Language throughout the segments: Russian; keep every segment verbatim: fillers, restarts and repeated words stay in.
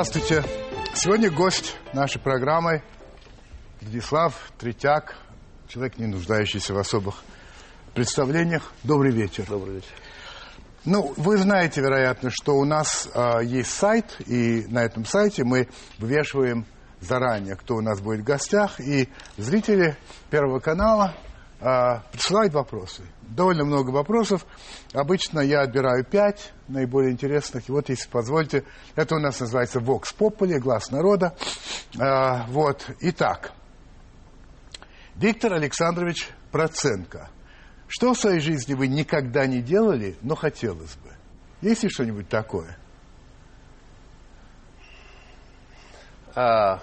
Здравствуйте. Сегодня гость нашей программы Владислав Третьяк, человек, не нуждающийся в особых представлениях. Добрый вечер. Добрый вечер. Ну, вы знаете, вероятно, что у нас э, есть сайт, и на этом сайте мы вывешиваем заранее, кто у нас будет в гостях, и зрители Первого канала э, присылают вопросы. Довольно много вопросов. Обычно я отбираю пять наиболее интересных. И вот, если позволите, это у нас называется Vox Populi, глас народа. Э, вот. Итак, Виктор Александрович Проценко. Что в своей жизни вы никогда не делали, но хотелось бы? Есть ли что-нибудь такое? А,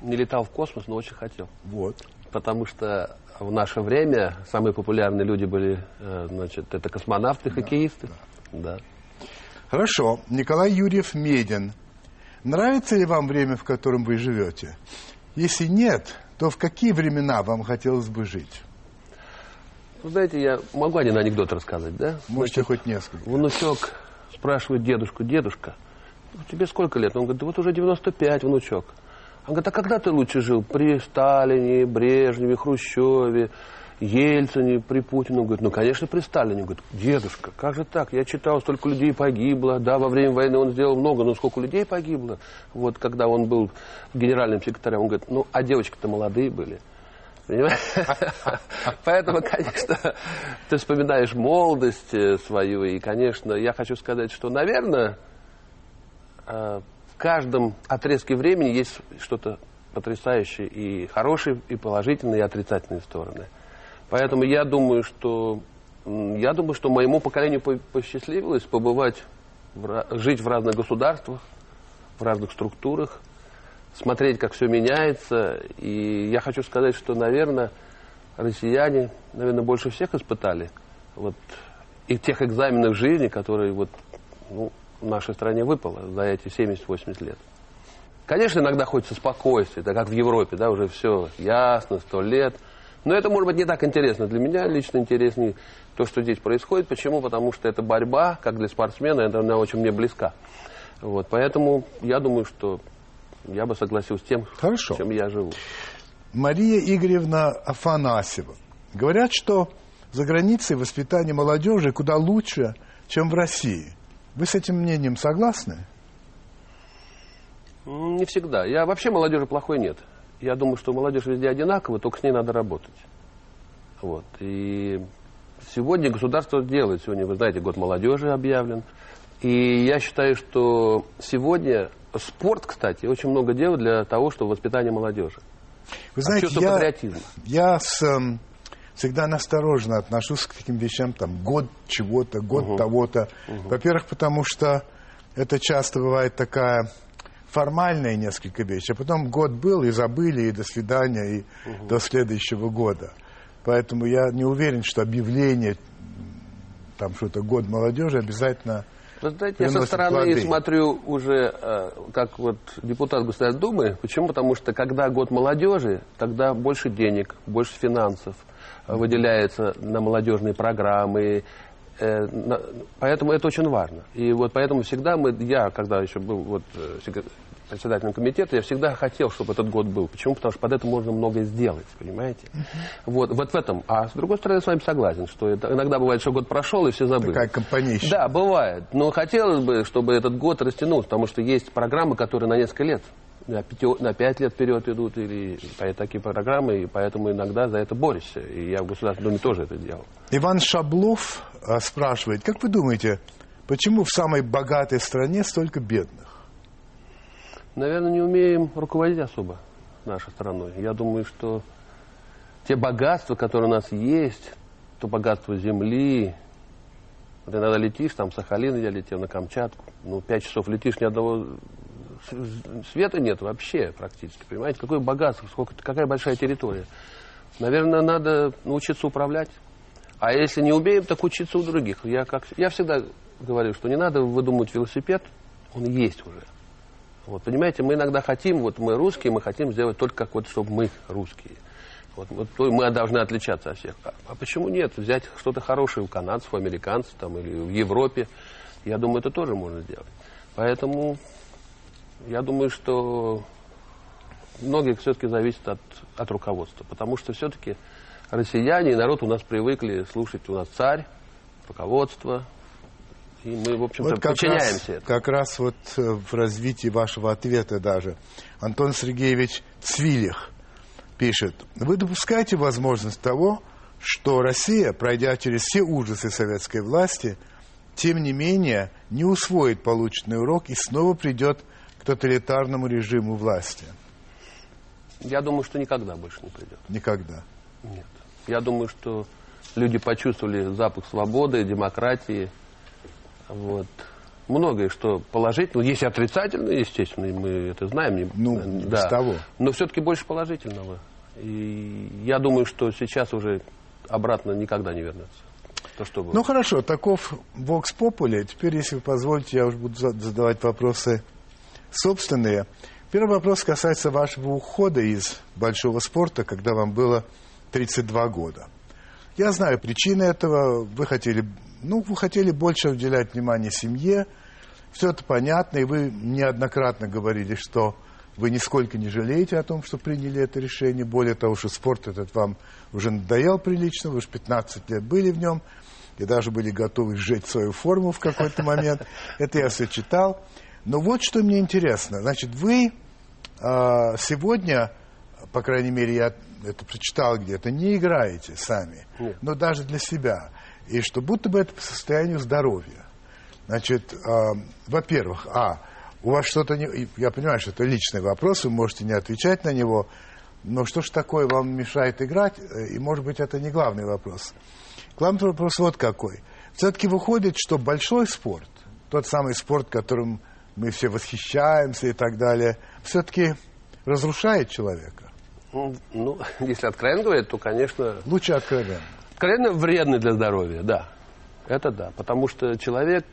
не летал в космос, но очень хотел. Вот. Потому что в наше время самые популярные люди были, значит, это космонавты, хоккеисты. Да, да. Да. Хорошо. Николай Юрьев-Медин. Нравится ли вам время, в котором вы живете? Если нет, то в какие времена вам хотелось бы жить? Вы знаете, я могу один анекдот рассказать, да? Можете, значит, хоть несколько. Внучок спрашивает дедушку: дедушка, тебе сколько лет? Он говорит: да вот уже девяносто пять, внучок. Он говорит: а когда ты лучше жил? При Сталине, Брежневе, Хрущеве, Ельцине, при Путине? Он говорит: ну, конечно, при Сталине. Он говорит: дедушка, как же так? Я читал, столько людей погибло. Да, во время войны он сделал много, но сколько людей погибло. Вот когда он был генеральным секретарем, он говорит: ну, а девочки-то молодые были. Поэтому, конечно, ты вспоминаешь молодость свою. И, конечно, я хочу сказать, что, наверное, в каждом отрезке времени есть что-то потрясающее, и хорошее, и положительное, и отрицательные стороны. Поэтому я думаю, что, я думаю, что моему поколению посчастливилось побывать, жить в разных государствах, в разных структурах, смотреть, как все меняется. И я хочу сказать, что, наверное, россияне, наверное, больше всех испытали вот и тех экзаменов жизни, которые вот, ну, в нашей стране выпало за эти семьдесят-восемьдесят лет. Конечно, иногда хочется спокойствия, так как в Европе, да, уже все ясно, сто лет. Но это, может быть, не так интересно. Для меня лично интереснее то, что здесь происходит. Почему? Потому что эта борьба, как для спортсмена, это, она очень мне близка. Вот, поэтому я думаю, что я бы согласился с тем, хорошо, чем я живу. Мария Игоревна Афанасьева. Говорят, что за границей воспитание молодежи куда лучше, чем в России. Вы с этим мнением согласны? Не всегда. Я вообще молодежи плохой нет. Я думаю, что молодежь везде одинакова, только с ней надо работать. Вот. И сегодня государство делает. Сегодня, вы знаете, год молодежи объявлен. И я считаю, что сегодня спорт, кстати, очень много делает для того, чтобы воспитание молодежи. Вы знаете, чувство я, патриотизма. Я с, э, всегда настороженно отношусь к таким вещам, там, год чего-то, год угу. того-то. Угу. Во-первых, потому что это часто бывает такая формальная несколько вещь, а потом год был, и забыли, и до свидания, и угу. до следующего года. Поэтому я не уверен, что объявление, там, что это год молодежи обязательно... Вы знаете, я со стороны плоды. смотрю уже э, как вот депутат Государственной Думы. Почему? Потому что когда год молодежи, тогда больше денег, больше финансов э, выделяется на молодежные программы. Э, на, поэтому это очень важно. И вот поэтому всегда мы, я, когда еще был вот, председателем комитета, я всегда хотел, чтобы этот год был. Почему? Потому что под это можно многое сделать, понимаете? Uh-huh. Вот, вот в этом. А с другой стороны, я с вами согласен, что это, иногда бывает, что год прошел, и все забыли. Такая компанейщина. Да, бывает. Но хотелось бы, чтобы этот год растянулся, потому что есть программы, которые на несколько лет, на, пяти, на пять лет вперед идут, или такие программы, и поэтому иногда за это борешься. И я в Государственной Думе тоже это делал. Иван Шаблов спрашивает: как вы думаете, почему в самой богатой стране столько бедных? Наверное, не умеем руководить особо нашей страной. Я думаю, что те богатства, которые у нас есть, то богатство земли. Вот иногда летишь, там, в Сахалин я летел, на Камчатку. Ну, пять часов летишь, ни одного света нет вообще практически, понимаете? Какое богатство, сколько, какая большая территория. Наверное, надо научиться управлять. А если не умеем, так учиться у других. Я, как, я всегда говорю, что не надо выдумывать велосипед, он есть уже. Вот, понимаете, мы иногда хотим, вот мы русские, мы хотим сделать только как вот, чтобы мы русские. Вот, вот мы должны отличаться от всех. А почему нет? Взять что-то хорошее у канадцев, у американцев там, или в Европе. Я думаю, это тоже можно сделать. Поэтому Я думаю, что многое все-таки зависит от, от руководства, потому что все-таки россияне и народ у нас привыкли слушать, у нас царь, руководство, и мы, в общем-то, вот подчиняемся этому. Как раз вот в развитии вашего ответа даже Антон Сергеевич Цвилих пишет: вы допускаете возможность того, что Россия, пройдя через все ужасы советской власти, тем не менее не усвоит полученный урок и снова придет к тоталитарному режиму власти? Я думаю, что никогда больше не придет. Никогда? Нет. Я думаю, что люди почувствовали запах свободы, демократии. Вот. Многое, что положительное. Есть отрицательное, естественно, и мы это знаем. Ну, да. Без того. Но все-таки больше положительного. И я думаю, что сейчас уже обратно никогда не вернется. То, что было. Ну, хорошо. Таков Vox Populi. Теперь, если вы позволите, я уже буду задавать вопросы собственные. Первый вопрос касается вашего ухода из большого спорта, когда вам было тридцать два года. Я знаю причины этого. Вы хотели, ну, вы хотели больше уделять внимание семье. Все это понятно. И вы неоднократно говорили, что вы нисколько не жалеете о том, что приняли это решение. Более того, что спорт этот вам уже надоел прилично. Вы уже пятнадцать лет были в нем. И даже были готовы сжечь свою форму в какой-то момент. Это я все читал. Но вот что мне интересно. Значит, вы э, сегодня, по крайней мере, я это прочитал где-то, не играете сами, Нет. но даже для себя. И что будто бы это по состоянию здоровья. Значит, э, во-первых, а, у вас что-то... не, я понимаю, что это личный вопрос, вы можете не отвечать на него, но что ж такое вам мешает играть? И, может быть, это не главный вопрос. Главный вопрос вот какой. Все-таки выходит, что большой спорт, тот самый спорт, которым мы все восхищаемся и так далее, все-таки разрушает человека? Ну, если откровенно говорить, то, конечно... Лучше откровенно. Откровенно вредно для здоровья, да. Это да. Потому что человек,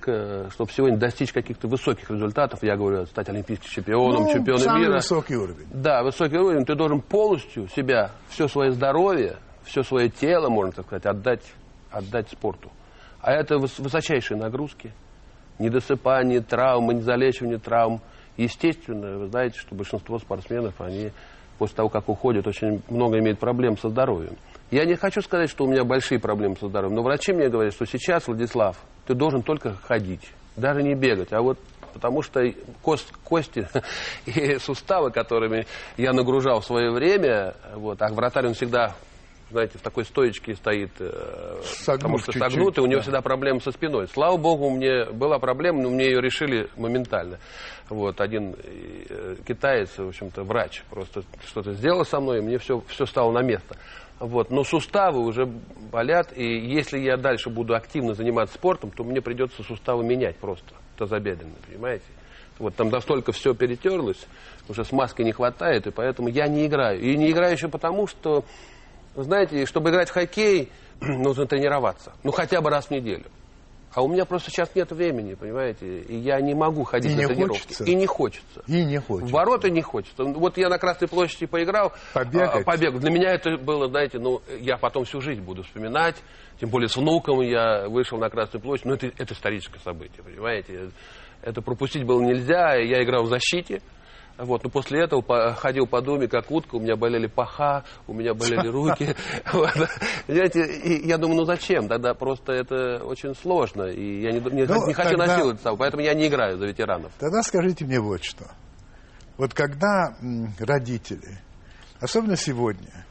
чтобы сегодня достичь каких-то высоких результатов, я говорю, стать олимпийским чемпионом, ну, чемпионом самый мира... высокий уровень. Да, высокий уровень. Ты должен полностью себя, все свое здоровье, все свое тело, можно так сказать, отдать, отдать спорту. А это высочайшие нагрузки. Недосыпание, травмы, незалечивание травм. Естественно, вы знаете, что большинство спортсменов, они после того, как уходят, очень много имеют проблем со здоровьем. Я не хочу сказать, что у меня большие проблемы со здоровьем, но врачи мне говорят, что сейчас, Владислав, ты должен только ходить, даже не бегать. А вот потому что кость, кости и суставы, которыми я нагружал в свое время, вот, а вратарь, он всегда... знаете, в такой стоечке стоит, согнут, потому что согнутый, у него да. всегда проблемы со спиной. Слава богу, мне была проблема, но мне ее решили моментально. Вот, один китаец, в общем-то, врач, просто что-то сделал со мной, и мне все, все стало на место. Вот, но суставы уже болят, и если я дальше буду активно заниматься спортом, то мне придется суставы менять просто, тазобедренные, понимаете? Вот там настолько все перетерлось, уже смазки не хватает, и поэтому я не играю. И не играю еще потому, что... Вы знаете, чтобы играть в хоккей, нужно тренироваться. Ну, хотя бы раз в неделю. А у меня просто сейчас нет времени, понимаете? И я не могу ходить и на не тренировки. Хочется. И не хочется. И не хочется. В ворота не хочется. Вот я на Красной площади поиграл. Побегать. А, побегал. Для меня это было, знаете, ну, я потом всю жизнь буду вспоминать. Тем более с внуком я вышел на Красную площадь. Ну, это, это историческое событие, понимаете? Это пропустить было нельзя. Я играл в защите. Вот, но после этого по, ходил по доме, как утка, у меня болели паха, у меня болели руки. Понимаете, я думаю, ну зачем? Тогда просто это очень сложно, и я не хочу насиловать того, поэтому я не играю за ветеранов. Тогда скажите мне вот что. Вот когда родители, особенно сегодня,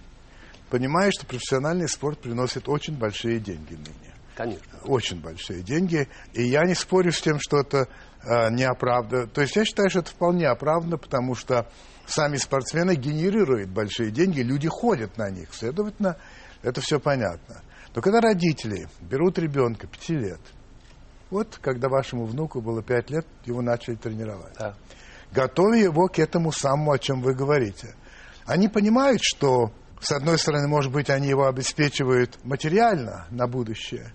понимают, что профессиональный спорт приносит очень большие деньги ныне. Конечно. Очень большие деньги. И я не спорю с тем, что это э, не оправдано. То есть я считаю, что это вполне оправдано, потому что сами спортсмены генерируют большие деньги, люди ходят на них. Следовательно, это все понятно. Но когда родители берут ребенка пяти лет, вот когда вашему внуку было пять лет, его начали тренировать. Да. Готовя его к этому самому, о чем вы говорите. Они понимают, что, с одной стороны, может быть, они его обеспечивают материально на будущее,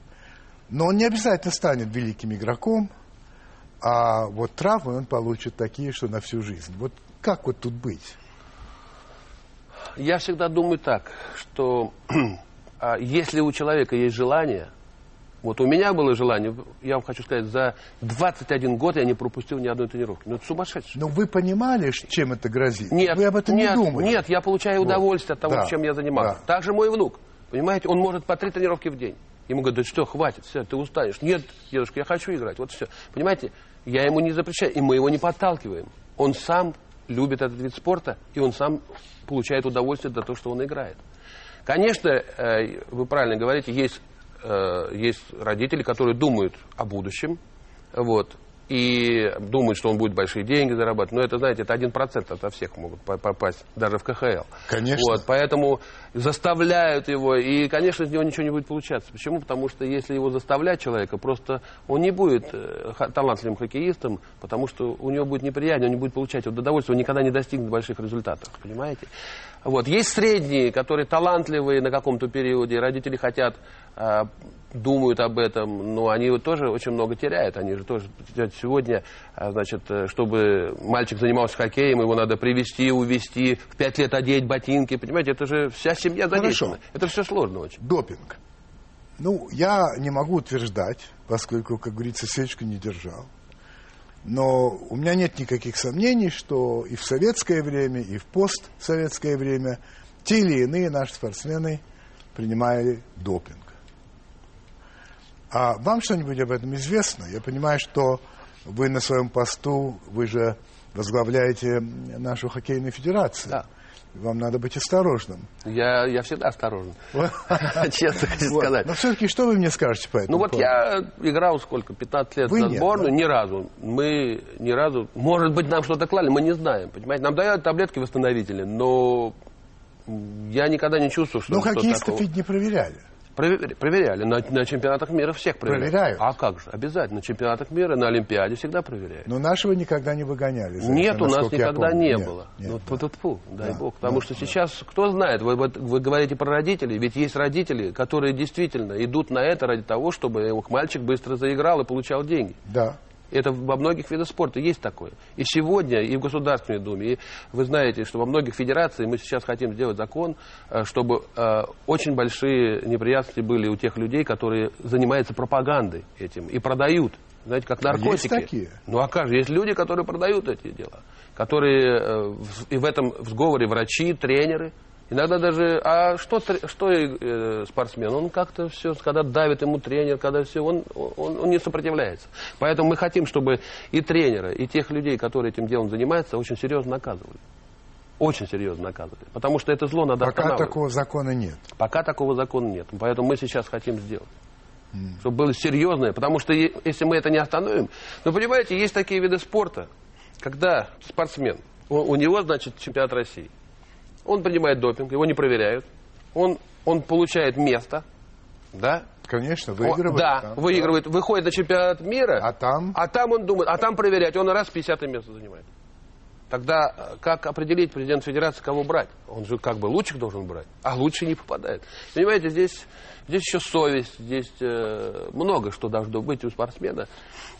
но он не обязательно станет великим игроком, а вот травмы он получит такие, что на всю жизнь. Вот как вот тут быть? Я всегда думаю так, что если у человека есть желание, Вот у меня было желание, я вам хочу сказать, за двадцать один год я не пропустил ни одной тренировки. Ну, это сумасшедшее. Но вы понимали, чем это грозит? Нет. Вы об этом нет, не думали? Нет, я получаю удовольствие вот. от того, да. чем я занимался. Да. Так же мой внук, понимаете, он может по три тренировки в день. Ему говорят, да что, хватит, все, ты устанешь. Нет, дедушка, я хочу играть, вот все. Понимаете, я ему не запрещаю, и мы его не подталкиваем. Он сам любит этот вид спорта, и он сам получает удовольствие от того, что он играет. Конечно, вы правильно говорите, есть... есть родители, которые думают о будущем, вот, и думают, что он будет большие деньги зарабатывать. Но это, знаете, это один процент от всех могут попасть, даже в ка ха эл. Конечно. Вот, поэтому заставляют его, и, конечно, из него ничего не будет получаться. Почему? Потому что если его заставлять человека, просто он не будет талантливым хоккеистом, потому что у него будет неприятие, он не будет получать удовольствие, он никогда не достигнет больших результатов, понимаете? Вот. Есть средние, которые талантливые на каком-то периоде, родители хотят, э, думают об этом, но они вот тоже очень много теряют. Они же тоже сегодня, э, значит, э, чтобы мальчик занимался хоккеем, его надо привезти, увезти, в пять лет одеть ботинки, понимаете, это же вся семья задействована. Хорошо. Это все сложно очень. Допинг. Ну, я не могу утверждать, поскольку, как говорится, свечку не держал. Но у меня нет никаких сомнений, что и в советское время, и в постсоветское время те или иные наши спортсмены принимали допинг. А вам что-нибудь об этом известно? Я понимаю, что вы на своем посту, вы же возглавляете нашу хоккейную федерацию. Да. Вам надо быть осторожным. Я, я всегда осторожен. Честно хочу сказать. Но все-таки что вы мне скажете по этому? Ну вот я играл сколько? пятнадцать лет за сборную? Ни разу. Мы ни разу... Может быть, нам что-то клали, мы не знаем. Понимаете? Нам дают таблетки восстановительные, но я никогда не чувствовал, что... Ну хоккеистов ведь не проверяли. Проверяли. На, на чемпионатах мира всех проверяют. Проверяют. А как же? Обязательно. На чемпионатах мира, на Олимпиаде всегда проверяют. Но нашего никогда не выгоняли. Нет, это, у нас никогда не нет, было. Нет, ну, да. Тьфу-тьфу, дай да, бог. Потому да, что да. сейчас, кто знает, вы, вы говорите про родителей, ведь есть родители, которые действительно идут на это ради того, чтобы их мальчик быстро заиграл и получал деньги. Да. Это во многих видах спорта есть такое. И сегодня, и в Государственной Думе. И вы знаете, что во многих федерациях мы сейчас хотим сделать закон, чтобы э, очень большие неприятности были у тех людей, которые занимаются пропагандой этим и продают. Знаете, как наркотики. Есть такие. Ну а как же? Есть люди, которые продают эти дела. Которые э, в, и в этом в сговоре врачи, тренеры. Иногда даже, а что, что э, спортсмен? Он как-то все, когда давит ему тренер, когда все, он, он, он не сопротивляется. Поэтому мы хотим, чтобы и тренера, и тех людей, которые этим делом занимаются, очень серьезно наказывали. Очень серьезно наказывали. Потому что это зло надо останавливать. Пока такого закона нет. Пока такого закона нет. Поэтому мы сейчас хотим сделать. Mm. Чтобы было серьезное. Потому что если мы это не остановим... Ну, понимаете, есть такие виды спорта, когда спортсмен, у, у него, значит, чемпионат России. Он принимает допинг, его не проверяют. Он, он получает место. Да? Конечно, выигрывает. О, да, там, выигрывает. Да. Выходит на чемпионат мира. А там? А там он думает, а там проверять. Он раз пятьдесятое место занимает. Тогда как определить президент федерации, кого брать? Он же как бы лучших должен брать, а лучший не попадает. Понимаете, здесь, здесь еще совесть, здесь э, много что должно быть у спортсмена.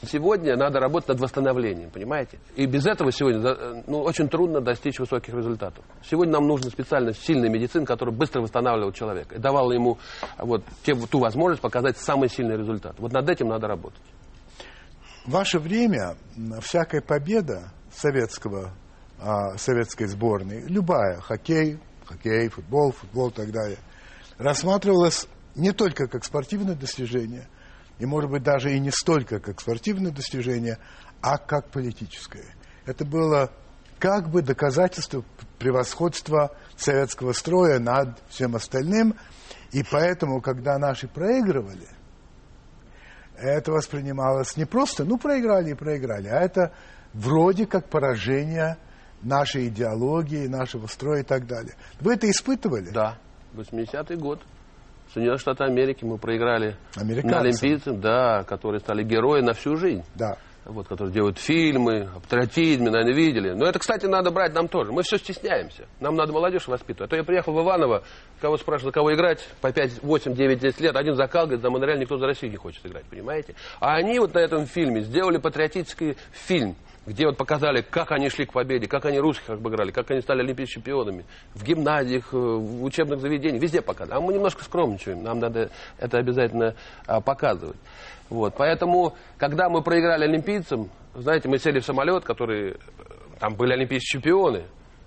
Сегодня надо работать над восстановлением, понимаете? И без этого сегодня ну, очень трудно достичь высоких результатов. Сегодня нам нужна специально сильная медицина, которая быстро восстанавливала человека. И давала ему вот, те, ту возможность показать самый сильный результат. Вот над этим надо работать. В ваше время всякая победа советского советской сборной, любая, хоккей, хоккей, футбол, футбол и так далее, рассматривалась не только как спортивное достижение, и, может быть, даже и не столько как спортивное достижение, а как политическое. Это было как бы доказательство превосходства советского строя над всем остальным, и поэтому, когда наши проигрывали, это воспринималось не просто, ну, проиграли и проиграли, а это вроде как поражение нашей идеологии, нашего строя и так далее. Вы это испытывали? Да. восьмидесятый год. Соединенные Штаты Америки мы проиграли олимпийцам, да, которые стали героями на всю жизнь. Да. Вот, которые делают фильмы о патриотизме, наверное, видели. Но это, кстати, надо брать нам тоже. Мы все стесняемся. Нам надо молодежь воспитывать. А то я приехал в Иваново, кого спрашивают, за кого играть, по пять, восемь, девять, десять лет, один закал, говорит, за Монреаль никто за Россию не хочет играть, понимаете? А они вот на этом фильме сделали патриотический фильм. где вот показали, как они шли к победе, как они русских обыграли, как они стали олимпийскими чемпионами. В гимназиях, в учебных заведениях, везде показали. А мы немножко скромничаем, нам надо это обязательно а, показывать. Вот. Поэтому, когда мы проиграли олимпийцам, знаете, мы сели в самолет, который, там были олимпийские чемпионы,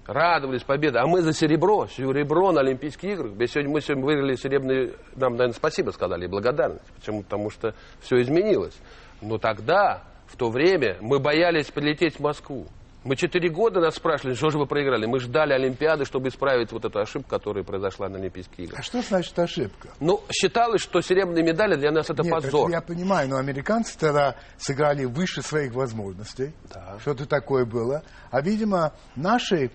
радовались победе, а мы за серебро, серебро на Олимпийских играх. Сегодня, мы сегодня выиграли серебряный, нам, наверное, спасибо сказали и благодарность. Почему? Потому что все изменилось. Но тогда, в то время, мы боялись прилететь в Москву. Мы четыре года нас спрашивали, что же вы проиграли. Мы ждали Олимпиады, чтобы исправить вот эту ошибку, которая произошла на Олимпийские игры. А что значит ошибка? Ну, считалось, что серебряные медали для нас это Нет, позор. Это я понимаю, но американцы тогда сыграли выше своих возможностей. Да. Что-то такое было. А, видимо, наши...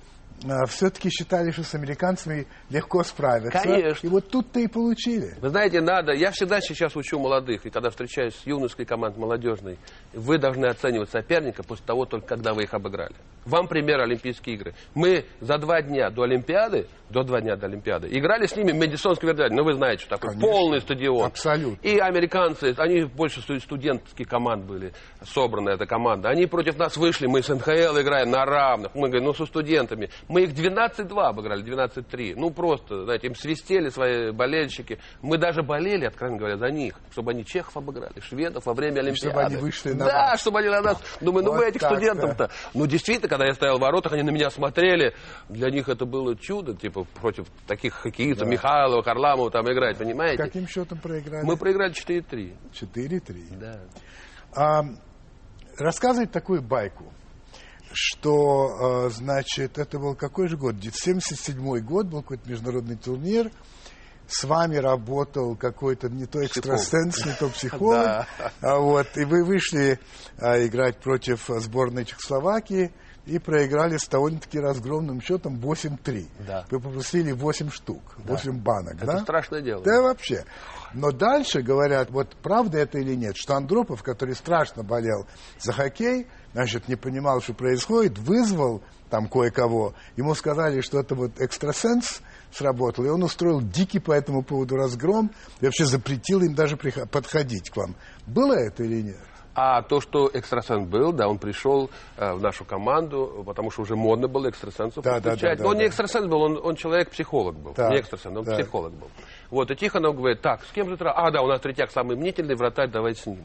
все-таки считали, что с американцами легко справиться. Конечно. И вот тут-то и получили. Вы знаете, надо... Я всегда сейчас учу молодых, и когда встречаюсь с юношеской командой молодежной, вы должны оценивать соперника после того, только когда вы их обыграли. Вам пример Олимпийские игры. Мы за два дня до Олимпиады, до два дня до Олимпиады, играли с ними в Мэдисонской вертолете. Ну, вы знаете, что такое. Конечно. Полный стадион. Абсолютно. И американцы, они больше студентских команд были собраны, эта команда. Они против нас вышли, мы с эн ха эл играем на равных. Мы говорим, ну, со студентами... Мы их двенадцать-два обыграли, двенадцать-три. Ну, просто, знаете, им свистели свои болельщики. Мы даже болели, откровенно говоря, за них. Чтобы они чехов обыграли, шведов во время Олимпиады. Чтобы они вышли на нас. Да, чтобы они на нас. Думаю, ну, вот мы этих студентов-то. Ну, действительно, когда я стоял в воротах, они на меня смотрели. Для них это было чудо, типа, против таких хоккеистов, да. Михайлова, Харламова там играть, понимаете? Каким счетом проиграли? Мы проиграли четыре-три. четыре-три? Да. А, рассказывает такую байку. Что, значит, это был какой же год? семьдесят седьмой год, был какой-то международный турнир. С вами работал какой-то не то экстрасенс, не то психолог. Вот, и вы вышли играть против сборной Чехословакии и проиграли с довольно-таки разгромным счетом восемь-три. Вы попросили восемь штук, восемь банок. Это страшное дело. Да, вообще. Но дальше говорят, вот правда это или нет, что Андропов, который страшно болел за хоккей, значит, не понимал, что происходит, вызвал там кое-кого. Ему сказали, что это вот экстрасенс сработал, и он устроил дикий по этому поводу разгром и вообще запретил им даже подходить к вам. Было это или нет? А то, что экстрасенс был, да, он пришел э, в нашу команду, потому что уже модно было экстрасенсов да, да, да, да, Он да. не экстрасенс был, он, он человек-психолог был. Да, не экстрасенс, он да. психолог был. Вот, и Тихонов говорит, так, с кем же ты... А, да, у нас Третьяк самый мнительный, вратарь, давайте с ним.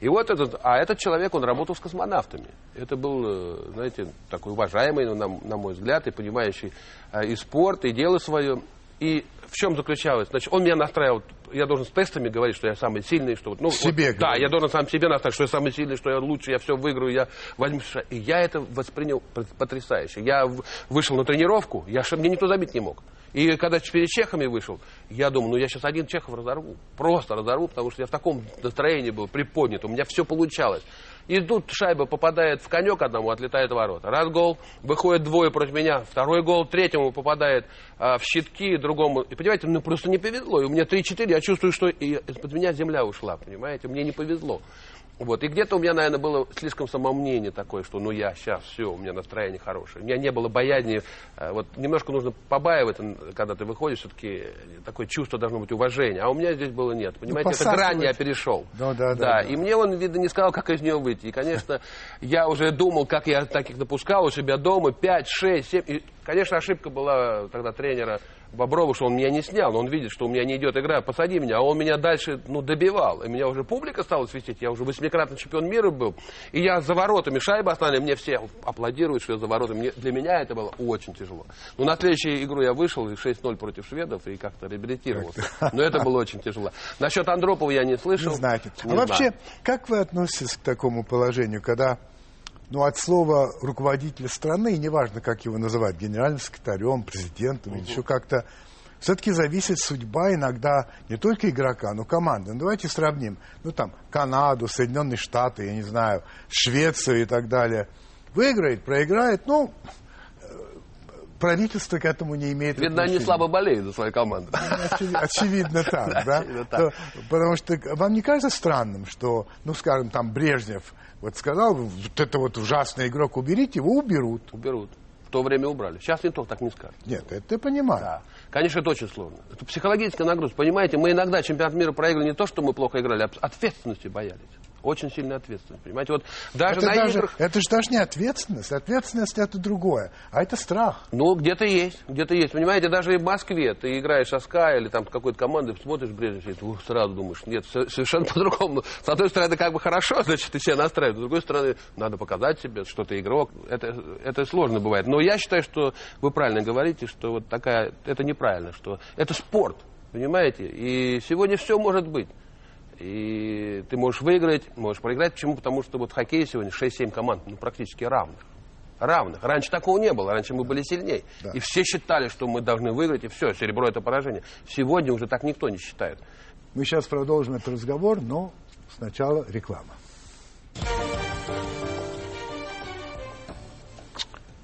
И вот этот... А этот человек, он работал с космонавтами. Это был, знаете, такой уважаемый, ну, на, на мой взгляд, и понимающий э, и спорт, и дело свое. И в чем заключалось? Значит, он меня настраивал... Я должен с тестами говорить, что я самый сильный, что вот, ну, себе вот, да, я должен сам себе настраивать, что я самый сильный, что я лучше, я все выиграю, я возьму. И я это воспринял потрясающе. Я вышел на тренировку, я, мне никто забить не мог. И когда перед чехами вышел, я думал, ну я сейчас один чехов разорву, просто разорву, потому что я в таком настроении был, приподнят, у меня все получалось. И тут шайба попадает в конек одному, отлетает в ворота. Раз гол, выходит двое против меня, второй гол, третьему попадает а, в щитки, другому. И понимаете, ну просто не повезло. И у меня три-четыре, я чувствую, что из-под меня земля ушла, понимаете, мне не повезло. Вот. И где-то у меня, наверное, было слишком самомнение такое, что ну я сейчас, все, у меня настроение хорошее. У меня не было боязни. Вот немножко нужно побаивать, когда ты выходишь, все-таки такое чувство должно быть уважение. А у меня здесь было нет. Понимаете, ну, это грань я перешел. Да, да, да, да. И мне он, видно, не сказал, как из нее выйти. И, конечно, я уже думал, как я таких допускал у себя дома, пять, шесть, семь. И, конечно, ошибка была тогда тренера Боброву, что он меня не снял, но он видит, что у меня не идет игра, посади меня, а он меня дальше, ну, добивал, и меня уже публика стала свистеть, я уже восьмикратный чемпион мира был, и я за воротами, шайба остановили, мне все аплодируют, что я за воротами, мне, для меня это было очень тяжело. Но на следующую игру я вышел, и шесть-ноль против шведов, и как-то реабилитировался, но это было очень тяжело. Насчет Андропова я не слышал. Не знаете. А вообще, как вы относитесь к такому положению, когда... Ну, от слова руководителя страны, неважно, как его называть, генеральным секретарем, президентом, угу. или еще как-то, все-таки зависит судьба иногда не только игрока, но и команды. Ну, давайте сравним, ну, там, Канаду, Соединенные Штаты, я не знаю, Швецию и так далее. Выиграет, проиграет, ну... Правительство к этому не имеет... Видно, отношения. Они слабо болеют за свою команду. Очевидно, очевидно так, да? Очевидно так. То, потому что вам не кажется странным, что, ну, скажем, там Брежнев вот сказал, вот это вот ужасный игрок, уберите, его уберут. Уберут. В то время убрали. Сейчас никто так не скажет. Нет, это ты понимаешь. Да. Конечно, это очень сложно. Это психологическая нагрузка. Понимаете, мы иногда чемпионат мира проиграли не то, что мы плохо играли, а ответственности боялись. очень сильно ответственность. Понимаете, вот даже это на даже, играх... Это же даже не ответственность. Ответственность — это другое. А это страх. Ну, где-то есть. Где-то есть. Понимаете, даже и в Москве ты играешь со СКА или там с какой-то командой, смотришь Брежнев, и ты сразу думаешь, нет, совершенно по-другому. С одной стороны, как бы хорошо, значит, ты себя настраиваешь. С другой стороны, надо показать себе, что ты игрок. Это, это сложно бывает. Но я считаю, что вы правильно говорите, что вот такая... Это неправильно, что... Это спорт. Понимаете? И сегодня все может быть. И ты можешь выиграть, можешь проиграть. Почему? Потому что вот в хоккее сегодня шесть-семь команд, ну, практически равных. Равных. Раньше такого не было. Раньше мы были сильнее. Да. И все считали, что мы должны выиграть, и все, серебро – это поражение. Сегодня уже так никто не считает. Мы сейчас продолжим этот разговор, но сначала реклама.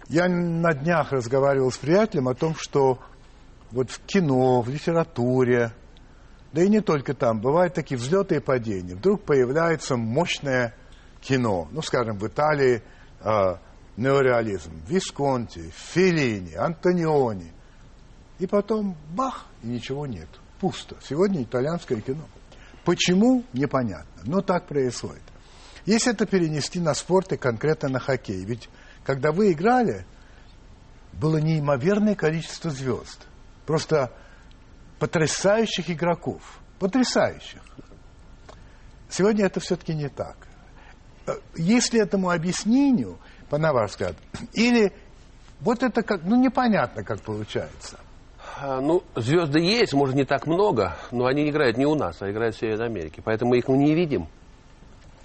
Я на днях разговаривал с приятелем о том, что вот в кино, в литературе, да и не только там, бывают такие взлеты и падения. Вдруг появляется мощное кино. Ну, скажем, в Италии э, неореализм. Висконти, Феллини, Антониони. И потом бах, и ничего нет. Пусто. Сегодня итальянское кино. Почему? Непонятно. Но так происходит. Если это перенести на спорт и конкретно на хоккей. Ведь когда вы играли, было неимоверное количество звезд. Просто потрясающих игроков. Потрясающих. Сегодня это все-таки не так. Если этому объяснению, по на ваш взгляд, или вот это как, ну, непонятно, как получается. Ну, звезды есть, может, не так много, но они играют не у нас, а играют в Северной Америке. Поэтому мы их не видим.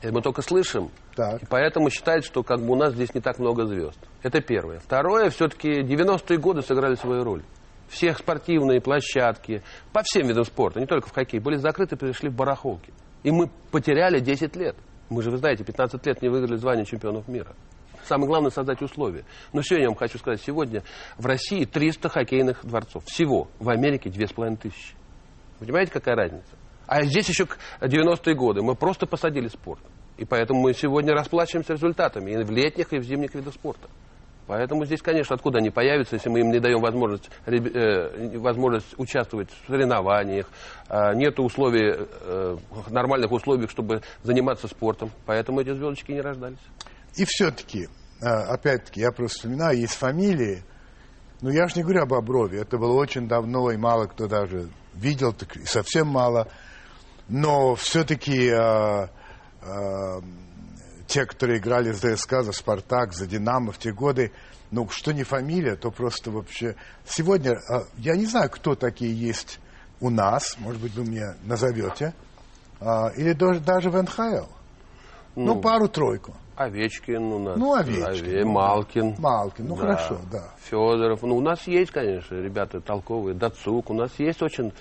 Мы только слышим. Так. И поэтому считают, что как бы у нас здесь не так много звезд. Это первое. Второе, все-таки девяностые годы сыграли свою роль. Все спортивные площадки, по всем видам спорта, не только в хоккей, были закрыты, перешли в барахолки. И мы потеряли десять лет. Мы же, вы знаете, пятнадцать лет не выиграли звание чемпионов мира. Самое главное — создать условия. Но сегодня я вам хочу сказать, сегодня в России триста хоккейных дворцов. Всего. В Америке две с половиной тысячи. Понимаете, какая разница? А здесь еще девяностые годы. Мы просто посадили спорт. И поэтому мы сегодня расплачиваемся результатами и в летних, и в зимних видах спорта. Поэтому здесь, конечно, откуда они появятся, если мы им не даем возможность, э, возможность участвовать в соревнованиях, э, нет условий, э, нормальных условий, чтобы заниматься спортом. Поэтому эти звездочки не рождались. И все-таки, опять-таки, я просто вспоминаю, есть фамилии, но я же не говорю об Оброве, это было очень давно, и мало кто даже видел, так и совсем мало. Но все-таки... Э, э, Те, которые играли за ЦСКА, за Спартак, за Динамо в те годы, ну, что не фамилия, то просто вообще... Сегодня, я не знаю, кто такие есть у нас, может быть, вы мне назовете, или даже в эн ха эл. Ну, ну пару-тройку. Овечкин у нас. Ну, Овечкин. Ове... Малкин. Малкин, ну, да. Хорошо, да. Федоров. Ну, у нас есть, конечно, ребята толковые. Дацук. У нас есть очень...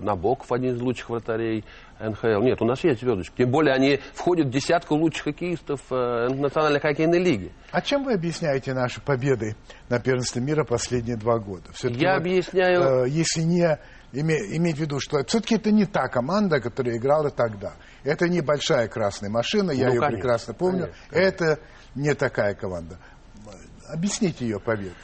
Набоков — один из лучших вратарей эн ха эл. Нет, у нас есть звездочки. Тем более они входят в десятку лучших хоккеистов э, Национальной хоккейной лиги. А чем вы объясняете наши победы на первенстве мира последние два года? Все-таки Я вот, объясняю... Э, если не име, иметь в виду, что все-таки это не та команда, которая играла тогда. Это не большая красная машина, я ну, ее конечно, прекрасно помню. Конечно, конечно. Это не такая команда. Объясните ее победу.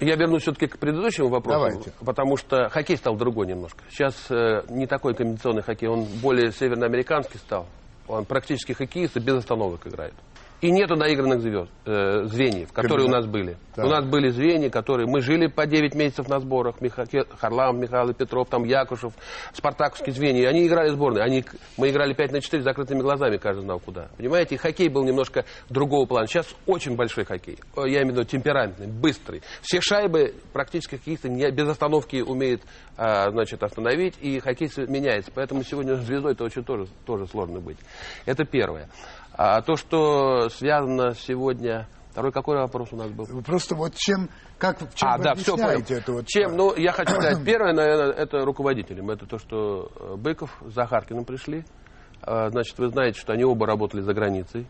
Я вернусь все-таки к предыдущему вопросу. Давайте. Потому что хоккей стал другой немножко. Сейчас э, не такой комбинационный хоккей, он более северноамериканский стал. Он практически хоккеисты без остановок играет. И нету доигранных звезд, э, звеньев, которые у нас были. Да. У нас были звенья, которые... Мы жили по девять месяцев на сборах. Миха... Харламов, Михаил Петров, там Якушев, спартаковские звенья. Они играли в сборной. Они... Мы играли пять на четыре с закрытыми глазами, каждый знал куда. Понимаете? И хоккей был немножко другого плана. Сейчас очень большой хоккей. Я имею в виду темпераментный, быстрый. Все шайбы практически хоккеисты не... без остановки умеют а, значит, остановить. И хоккей меняется. Поэтому сегодня звездой-то очень тоже, тоже сложно быть. Это первое. А то, что связано сегодня... Второй какой вопрос у нас был? Просто вот чем... Как, чем а, вы да, объясняете все, это? Вот... Чем, ну, я хочу сказать, первое, наверное, это руководителям. Это то, что Быков с Захаркиным пришли. Значит, вы знаете, что они оба работали за границей.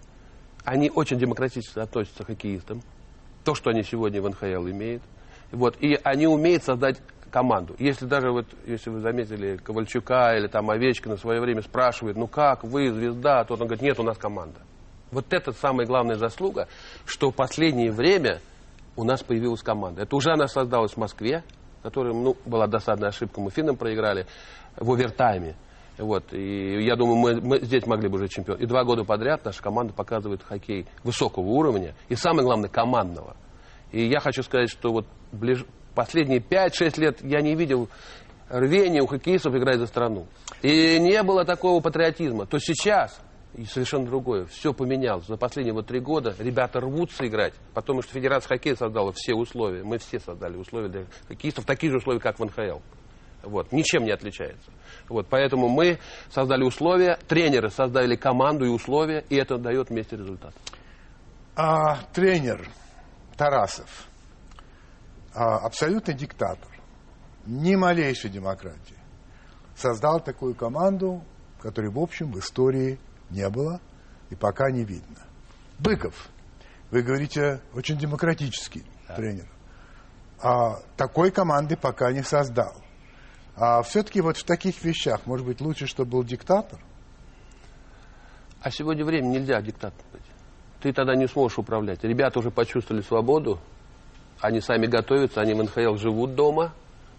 Они очень демократически относятся к хоккеистам. То, что они сегодня в эн ха эл имеют. Вот. И они умеют создать... команду. Если даже вот, если вы заметили, Ковальчука или там Овечкина в свое время спрашивают, ну как, вы звезда, то он говорит, нет, у нас команда. Вот это самая главная заслуга, что в последнее время у нас появилась команда. Это уже она создалась в Москве, которая, ну, была досадная ошибка, мы финнам проиграли в овертайме. Вот. И я думаю, мы, мы здесь могли бы уже чемпион. И два года подряд наша команда показывает хоккей высокого уровня. И самое главное, командного. И я хочу сказать, что вот ближ... последние пять-шесть лет я не видел рвения у хоккеистов играть за страну. И не было такого патриотизма. То сейчас... И совершенно другое. Все поменялось. За последние вот три года ребята рвутся играть, потому что Федерация хоккея создала все условия. Мы все создали условия для хоккеистов, такие же условия, как в эн ха эл. Вот. Ничем не отличается. Вот. Поэтому мы создали условия, тренеры создали команду и условия, и это дает вместе результат. А, тренер Тарасов, а, абсолютный диктатор, ни малейшей демократии, создал такую команду, которой в общем в истории не было и пока не видно. Быков, вы говорите, очень демократический да. тренер. А, такой команды пока не создал. А все-таки вот в таких вещах, может быть, лучше, чтобы был диктатор? А сегодня время нельзя диктатор быть. Ты тогда не сможешь управлять. Ребята уже почувствовали свободу. Они сами готовятся, они в эн ха эл живут дома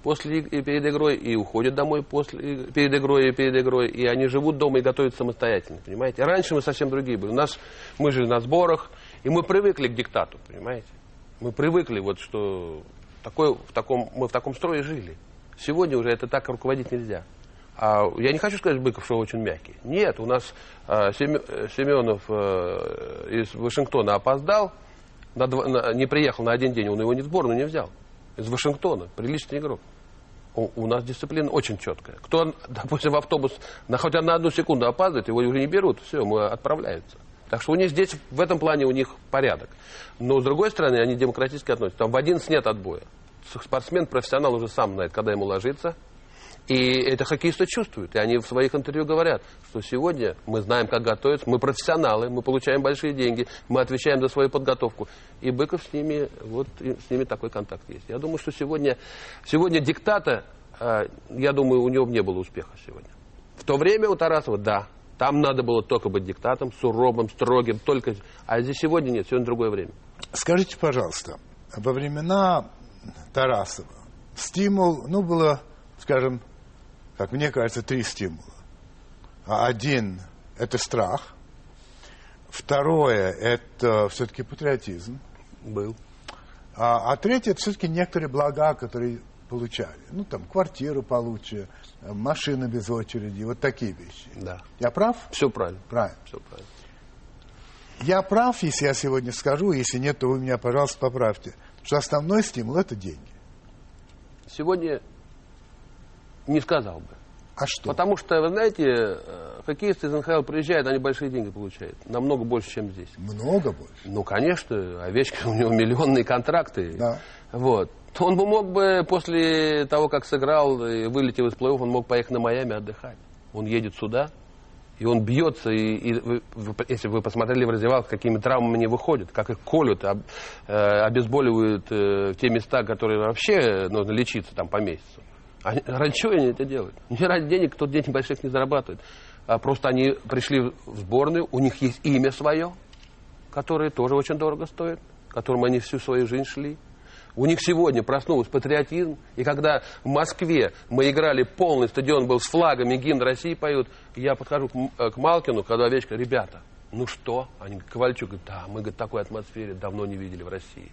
после и перед игрой, и уходят домой после, и перед игрой и перед игрой, и они живут дома и готовят самостоятельно, понимаете? Раньше мы совсем другие были. У нас, мы жили на сборах, и мы привыкли к диктату, понимаете? Мы привыкли, вот, что такое, в таком, мы в таком строе жили. Сегодня уже это так руководить нельзя. А я не хочу сказать, Быков, что очень мягкий. Нет, у нас а, Семё, Семенов а, из Вашингтона опоздал, на два, на, не приехал на один день, он его не в сборную не взял. Из Вашингтона, приличный игрок. У, у нас дисциплина очень четкая. Кто, допустим, в автобус, на, хотя на одну секунду опаздывает, его уже не берут, все, мы отправляются. Так что у них здесь, в этом плане у них порядок. Но, с другой стороны, они демократически относятся. Там в одиннадцать нет отбоя. Спортсмен, профессионал уже сам знает, когда ему ложится. И это хоккеисты чувствуют. И они в своих интервью говорят, что сегодня мы знаем, как готовиться, мы профессионалы, мы получаем большие деньги, мы отвечаем за свою подготовку. И Быков с ними, вот с ними такой контакт есть. Я думаю, что сегодня, сегодня диктата, я думаю, у него не было успеха сегодня. В то время у Тарасова, да, там надо было только быть диктатом, суровым, строгим, только... А здесь сегодня нет, сегодня другое время. Скажите, пожалуйста, во времена Тарасова стимул, ну, было, скажем, как мне кажется, три стимула. Один – это страх. Второе – это все-таки патриотизм. Был. А, а третье – это все-таки некоторые блага, которые получали. Ну, там, квартиру получше, машина без очереди, вот такие вещи. Да. Я прав? Все правильно. Правильно. Все правильно. Я прав, если я сегодня скажу, если нет, то вы меня, пожалуйста, поправьте, что основной стимул – это деньги. Сегодня... Не сказал бы. А что? Потому что, вы знаете, хоккеисты из эн ха эл приезжают, они большие деньги получают. Намного больше, чем здесь. Много больше? Ну, конечно. Овечкин, у него миллионные контракты. Да. Вот. Он бы мог бы после того, как сыграл и вылетел из плей-офф, он мог поехать на Майами отдыхать. Он едет сюда, и он бьется. И, и вы, если вы посмотрели в раздевалках, какими травмами не выходят, как их колют, об, э, обезболивают э, те места, которые вообще нужно лечиться там по месяцу. Они, раньше они это делают. Не ради денег, кто денег больших не зарабатывает. А просто они пришли в сборную, у них есть имя свое, которое тоже очень дорого стоит, к которому они всю свою жизнь шли. У них сегодня проснулся патриотизм. И когда в Москве мы играли полный стадион, был с флагами, гимн России поют, я подхожу к, к Малкину, когда овечка, ребята, ну что? Они, Ковальчук, говорит, да, мы говорит, такой атмосфере давно не видели в России.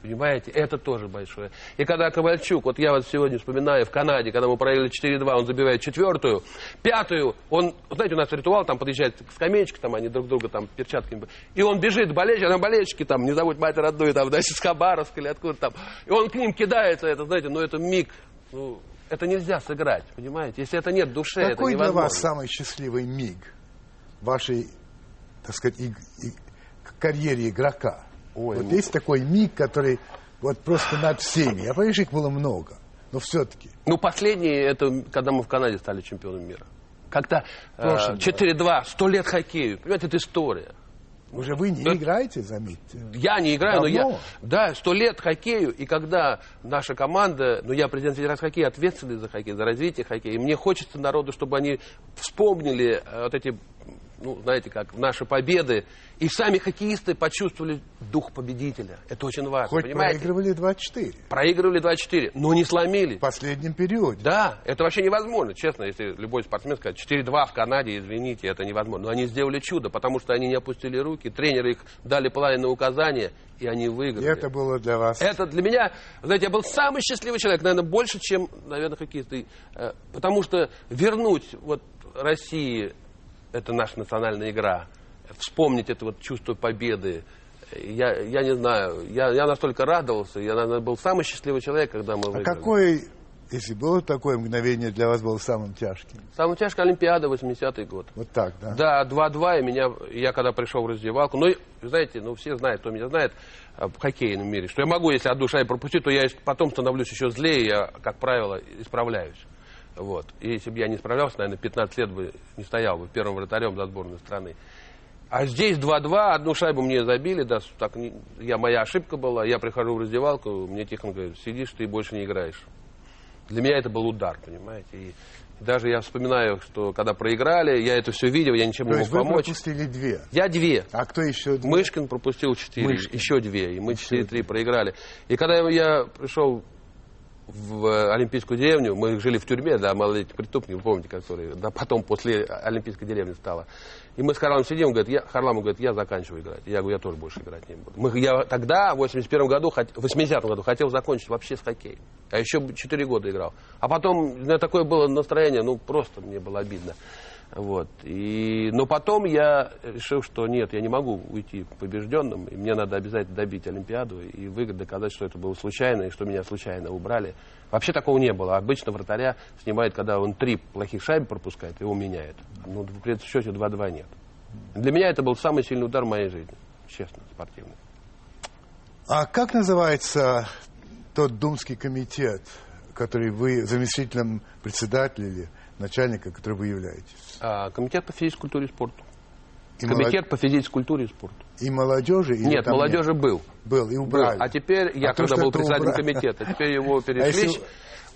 Понимаете, это тоже большое. И когда Ковальчук, вот я вот сегодня вспоминаю, в Канаде, когда мы проиграли четыре-два, он забивает четвертую, пятую, он, знаете, у нас ритуал, там подъезжает скамеечка, там они друг друга там перчатками, и он бежит, болельщики, на болельщики, там, не забудь мать родную, там, да, с Хабаровска или откуда там, и он к ним кидается, это, знаете, ну, это миг, ну, это нельзя сыграть, понимаете, если это нет души, это невозможно. Какой для вас самый счастливый миг вашей, так сказать, и, и, карьере игрока? Ой, вот ну... есть такой миг, который вот просто над всеми. Я понимаю, их было много, но все-таки. Ну, последний, это когда мы в Канаде стали чемпионом мира. Когда э, четыре-два, сто лет хоккею. Понимаете, это история. Уже вы не да. играете, заметьте. Я не играю, давно. Но я... Да, сто лет хоккею, и когда наша команда... Ну, я президент Федерации хоккея, ответственный за хоккей, за развитие хоккея. И мне хочется народу, чтобы они вспомнили э, вот эти... ну, знаете как, наши победы. И сами хоккеисты почувствовали дух победителя. Это очень важно. Хоть понимаете? Проигрывали два-четыре. Проигрывали два-четыре, но не сломили. В последнем периоде. Да, это вообще невозможно, честно. Если любой спортсмен скажет, четыре-два в Канаде, извините, это невозможно. Но они сделали чудо, потому что они не опустили руки. Тренеры их дали половину указания, и они выиграли. И это было для вас. Это для меня, знаете, я был самый счастливый человек. Наверное, больше, чем, наверное, хоккеисты. Потому что вернуть вот России, это наша национальная игра, вспомнить это вот чувство победы. Я, я не знаю, я, я настолько радовался, я, наверное, был самый счастливый человек, когда мы выиграли. А какой, если было такое мгновение, для вас было самым тяжким? Самым тяжким Олимпиада, восьмидесятый год. Вот так, да? Да, два-два, и меня, я когда пришел в раздевалку, ну, знаете, ну, все знают, кто меня знает в хоккейном мире, что я могу, если одну шайбу пропустить, то я потом становлюсь еще злее, я, как правило, исправляюсь. Вот. И если бы я не справлялся, наверное, пятнадцать лет бы не стоял бы первым вратарем за сборную страны. А здесь два-два, одну шайбу мне забили, да, так не, я, моя ошибка была, я прихожу в раздевалку, мне Тихон говорит, сидишь, ты больше не играешь. Для меня это был удар, понимаете. И даже я вспоминаю, что когда проиграли, я это все видел, я ничем то не мог помочь. То есть вы пропустили две? Я две. А кто еще две? Мышкин пропустил четыре, Мышкин. Еще две, и мы четыре-три проиграли. И когда я пришел в Олимпийскую деревню, мы жили в тюрьме, да, малолетний преступник, вы помните, который, да, потом после Олимпийской деревни стало. И мы с Харламом сидим, говорит, я, Харламов говорит, я заканчиваю играть. Я говорю, я тоже больше играть не буду. Мы, я тогда, в восемьдесят первом году, в восьмидесятом году хотел закончить вообще с хоккеем. А еще четыре года играл. А потом, у меня такое было настроение, ну, просто мне было обидно. Вот. И, но потом я решил, что нет, я не могу уйти побежденным, и мне надо обязательно добить Олимпиаду и выиграть, доказать, что это было случайно, и что меня случайно убрали. Вообще такого не было. Обычно вратаря снимает, когда он три плохих шайбы пропускает, его меняет. Но в счете два-два нет. Для меня это был самый сильный удар в моей жизни, честно, спортивный. А как называется тот думский комитет, который вы заместителем председателя, начальника, которым вы являетесь? А, комитет по физической культуре и спорту. И комитет молод... по физической культуре и спорту. И молодежи? Или нет, молодежи нет? был. Был, и убрали. Был. А теперь, а я то, когда был председателем убрали. комитета, теперь его перешли, а если...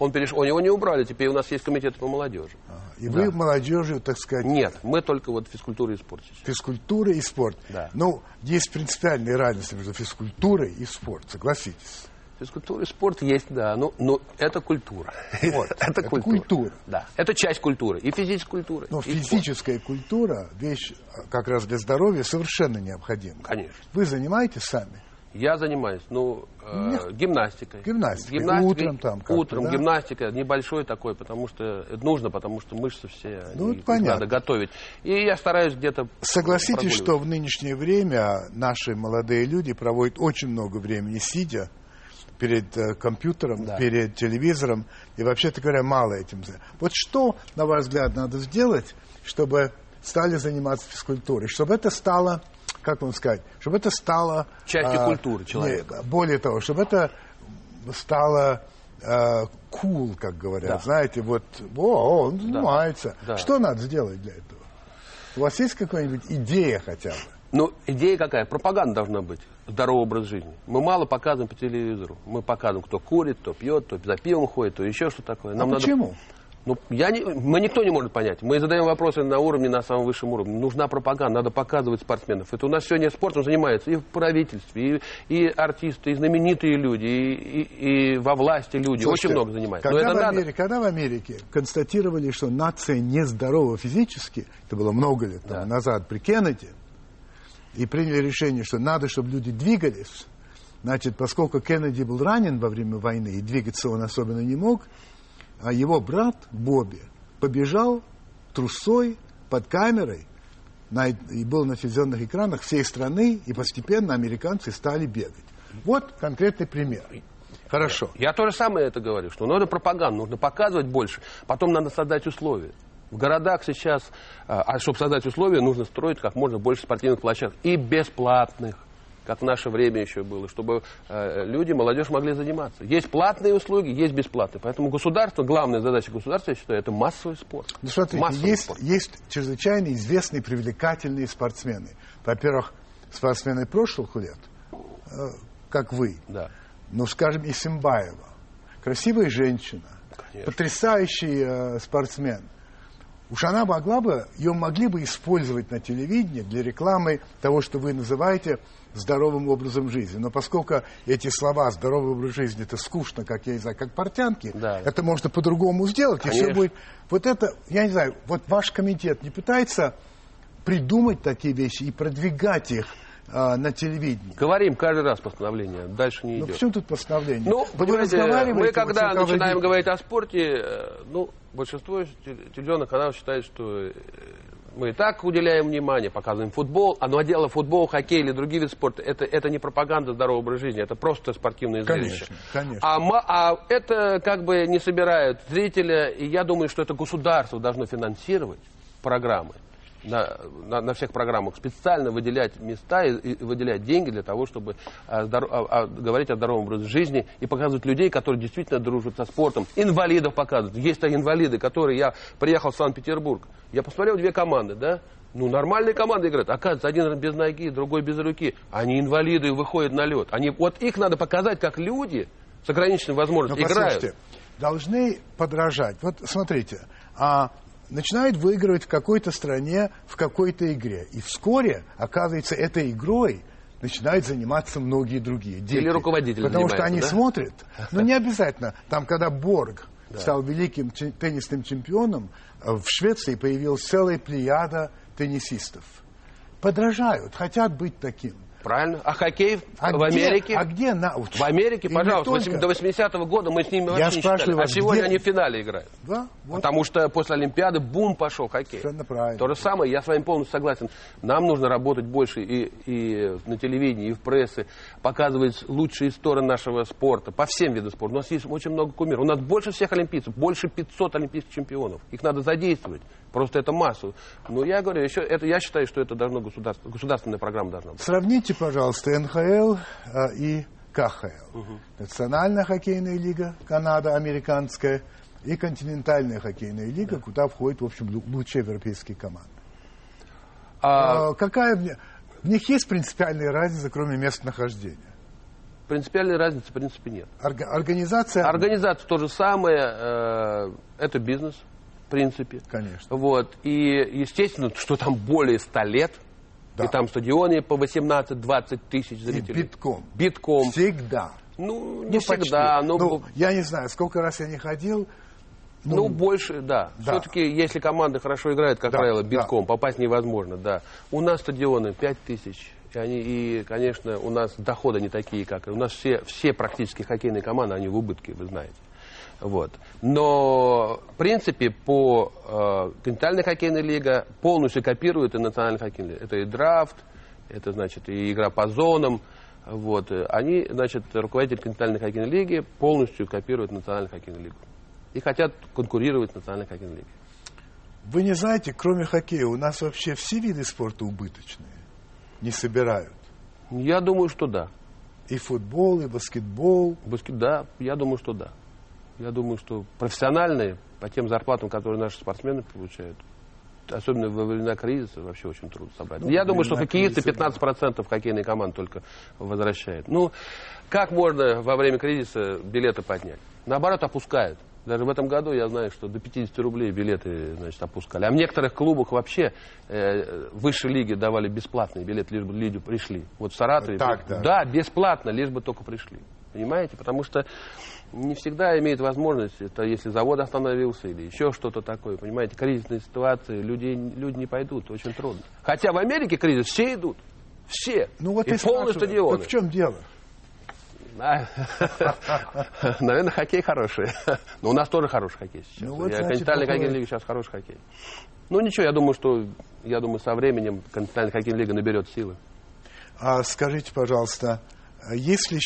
он переш... он его не убрали, теперь у нас есть комитет по молодежи. Ага. И да. вы молодежи, так сказать... Нет, мы только вот физкультура и спорт сейчас. Физкультура и спорт. Да. Ну, есть принципиальная разница между физкультурой и спортом, согласитесь. Физкультура и спорт есть, да, но, но это культура. Вот, это, это культура. культура. Да, это часть культуры, и физическая культура. Но физическая спорт. культура, вещь как раз для здоровья, совершенно необходима. Конечно. Вы занимаетесь сами? Я занимаюсь, ну, э, гимнастикой. Гимнастикой. Гимнастикой. Утром там как-то, Утром, да? Гимнастика небольшой такой, потому что нужно, потому что мышцы все, ну, они, их надо готовить. И я стараюсь где-то... Согласитесь, что в нынешнее время наши молодые люди проводят очень много времени сидя, перед компьютером, да. перед телевизором, и, вообще-то говоря, мало этим. Вот что, на ваш взгляд, надо сделать, чтобы стали заниматься физкультурой, чтобы это стало, как вам сказать, чтобы это стало... Частью а, культуры человека. Не, более того, чтобы это стало кул, а, cool, как говорят, да. знаете, вот, о, он занимается. Да. Да. Что надо сделать для этого? У вас есть какая-нибудь идея хотя бы? Ну, идея какая? Пропаганда должна быть. Здоровый образ жизни. Мы мало показываем по телевизору. Мы показываем, кто курит, кто пьет, кто за пивом ходит, то еще что такое. Нам а надо... Почему? Ну, я не... мы никто не может понять. Мы задаем вопросы на уровне, на самом высшем уровне. Нужна пропаганда, надо показывать спортсменов. Это у нас сегодня спортом занимаются и в правительстве, и, и артисты, и знаменитые люди, и, и, и во власти люди. Слушайте, очень много занимаются. Когда, Но это в Америке, надо... когда в Америке констатировали, что нация нездорова физически, это было много лет там, да. назад при Кеннеди, и приняли решение, что надо, чтобы люди двигались. Значит, поскольку Кеннеди был ранен во время войны, и двигаться он особенно не мог, а его брат Бобби побежал трусой под камерой, на, и был на телевизионных экранах всей страны, и постепенно американцы стали бегать. Вот конкретный пример. Хорошо. Я то же самое это говорю, что нужно пропаганду, нужно показывать больше, потом надо создать условия. В городах сейчас, а чтобы создать условия, нужно строить как можно больше спортивных площадок. И бесплатных, как в наше время еще было, чтобы люди, молодежь могли заниматься. Есть платные услуги, есть бесплатные. Поэтому государство, главная задача государства, я считаю, это массовый спорт. Ну, смотрите, массовый есть, спорт. Есть чрезвычайно известные, привлекательные спортсмены. Во-первых, спортсмены прошлых лет, как вы. Да. Ну, скажем, Исимбаева. Красивая женщина, Конечно. потрясающий э, спортсмен. Уж она могла бы, ее могли бы использовать на телевидении для рекламы того, что вы называете здоровым образом жизни. Но поскольку эти слова «здоровый образ жизни» это скучно, как я не знаю, как портянки, да, это можно по-другому сделать. Конечно. И все будет. Вот это, я не знаю, вот ваш комитет не пытается придумать такие вещи и продвигать их а, на телевидении. Говорим каждый раз постановление, дальше не идет. Ну, в чем тут постановление? Ну, понимаете, мы когда начинаем говорить о спорте, ну, большинство телевизионных каналов считает, что мы и так уделяем внимание, показываем футбол. А ну, дело футбол, хоккей или другие виды спорта, это, это не пропаганда здорового образа жизни, это просто спортивное зрелище. Конечно, конечно. А, а это как бы не собирают зрителя, и я думаю, что это государство должно финансировать программы. На, на, на всех программах специально выделять места и, и выделять деньги для того, чтобы а, здоров, а, а, говорить о здоровом образе жизни и показывать людей, которые действительно дружат со спортом. Инвалидов показывают. Есть инвалиды, которые... Я приехал в Санкт-Петербург, я посмотрел две команды, да? Ну, нормальные команды играют. Оказывается, один без ноги, другой без руки. Они инвалиды, выходят на лед. Они, вот их надо показать, как люди с ограниченными возможностями играют. Должны подражать. Вот смотрите... А... начинают выигрывать в какой-то стране, в какой-то игре. И вскоре, оказывается, этой игрой начинают заниматься многие другие дети. Или руководители потому что они да? смотрят. Но не обязательно. Там, когда Борг да. стал великим теннисным чемпионом, в Швеции появилась целая плеяда теннисистов. Подражают, хотят быть таким. Правильно. А хоккей а в где, Америке? А где? На... В Америке, и пожалуйста. До восьмидесятого года мы с ними вообще я не считали. Вас, а сегодня где... они в финале играют. Да? Вот. Потому что после Олимпиады бум пошел хоккей. То же самое, я с вами полностью согласен. Нам нужно работать больше и, и на телевидении, и в прессе. Показывать лучшие стороны нашего спорта. По всем видам спорта. У нас есть очень много кумиров. У нас больше всех олимпийцев. Больше пятисот олимпийских чемпионов. Их надо задействовать. Просто это массу. Но я говорю, еще это, я считаю, что это должно государство, государственная программа должна быть. Сравните, пожалуйста, эн ха эл э, и ка ха эл. Угу. Национальная хоккейная лига, Канада, американская, и континентальная хоккейная лига, да, куда входят, в общем, лучшие европейские команды. А... А, какая в них есть принципиальная разница, кроме местонахождения? Принципиальной разницы, в принципе, нет. Орг... Организация... Организация то же самое. Э, это бизнес. В принципе. Конечно. Вот. И естественно, что там более ста лет, да, и там стадионы по восемнадцать-двадцать тысяч зрителей. И битком. Битком. Всегда. Ну, не ну, всегда. Но... Ну, я не знаю, сколько раз я не ходил. Ну, ну больше, да. да. Все-таки, если команда хорошо играет, как да, правило, битком, да, попасть невозможно, да. У нас стадионы пять тысяч. И, они, и, конечно, у нас доходы не такие, как... У нас все, все практически хоккейные команды, они в убытке, вы знаете. Вот. Но, в принципе, по э, континентальная хоккейная лига полностью копирует и национальную хоккейную лигу. Это и драфт, это, значит, и игра по зонам. Вот. Они, значит, руководители континентальной хоккейной лиги полностью копируют национальную хоккейную лигу. И хотят конкурировать с национальной хоккейной лигой. Вы не знаете, кроме хоккея, у нас вообще все виды спорта убыточные? Не собирают? Я думаю, что да. И футбол, и баскетбол? Баскет... Да, я думаю, что да. Я думаю, что профессиональные, по тем зарплатам, которые наши спортсмены получают, особенно во времена кризиса, вообще очень трудно собрать. Ну, я думаю, что хоккеисты пятнадцать процентов да. хоккейной команды только возвращают. Ну, как можно во время кризиса билеты поднять? Наоборот, опускают. Даже в этом году я знаю, что до пятидесяти рублей билеты, значит, опускали. А в некоторых клубах вообще э, высшей лиги давали бесплатные билеты, лишь бы люди пришли. Вот в Саратове. Так, да. да, бесплатно, лишь бы только пришли. Понимаете? Потому что не всегда имеет возможность, это если завод остановился или еще что-то такое, понимаете, кризисные ситуации, людей, люди не пойдут, очень трудно. Хотя в Америке кризис, все идут, все, ну, вот и, и полный стадион. Так в чем дело? Наверное, хоккей хороший. Но у нас тоже хороший хоккей сейчас. Континентальная хоккейная лига сейчас хороший хоккей. Ну ничего, я думаю, что я думаю, со временем континентальная хоккейная лига наберет силы. А скажите, пожалуйста, есть ли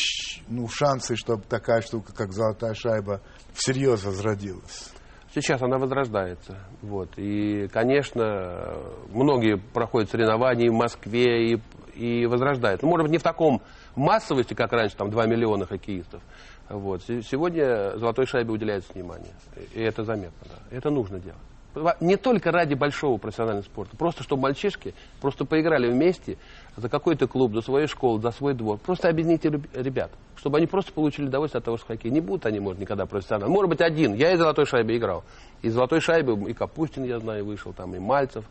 ну, шансы, чтобы такая штука, как «Золотая шайба», всерьез возродилась? Сейчас она возрождается. Вот. И, конечно, многие проходят соревнования и в Москве, и, и возрождают. Ну, может быть, не в таком массовости, как раньше, там два миллиона хоккеистов. Вот. Сегодня «Золотой шайбе» уделяется внимание. И это заметно. Да. Это нужно делать. Не только ради большого профессионального спорта, просто чтобы мальчишки просто поиграли вместе, за какой-то клуб, за свою школу, за свой двор. Просто объедините ребят, чтобы они просто получили удовольствие от того, что хоккей. Не будут они, может, никогда профессионально. Может быть, один. Я и золотой шайбе играл. Из золотой шайбы и Капустин, я знаю, вышел, там, и Мальцев.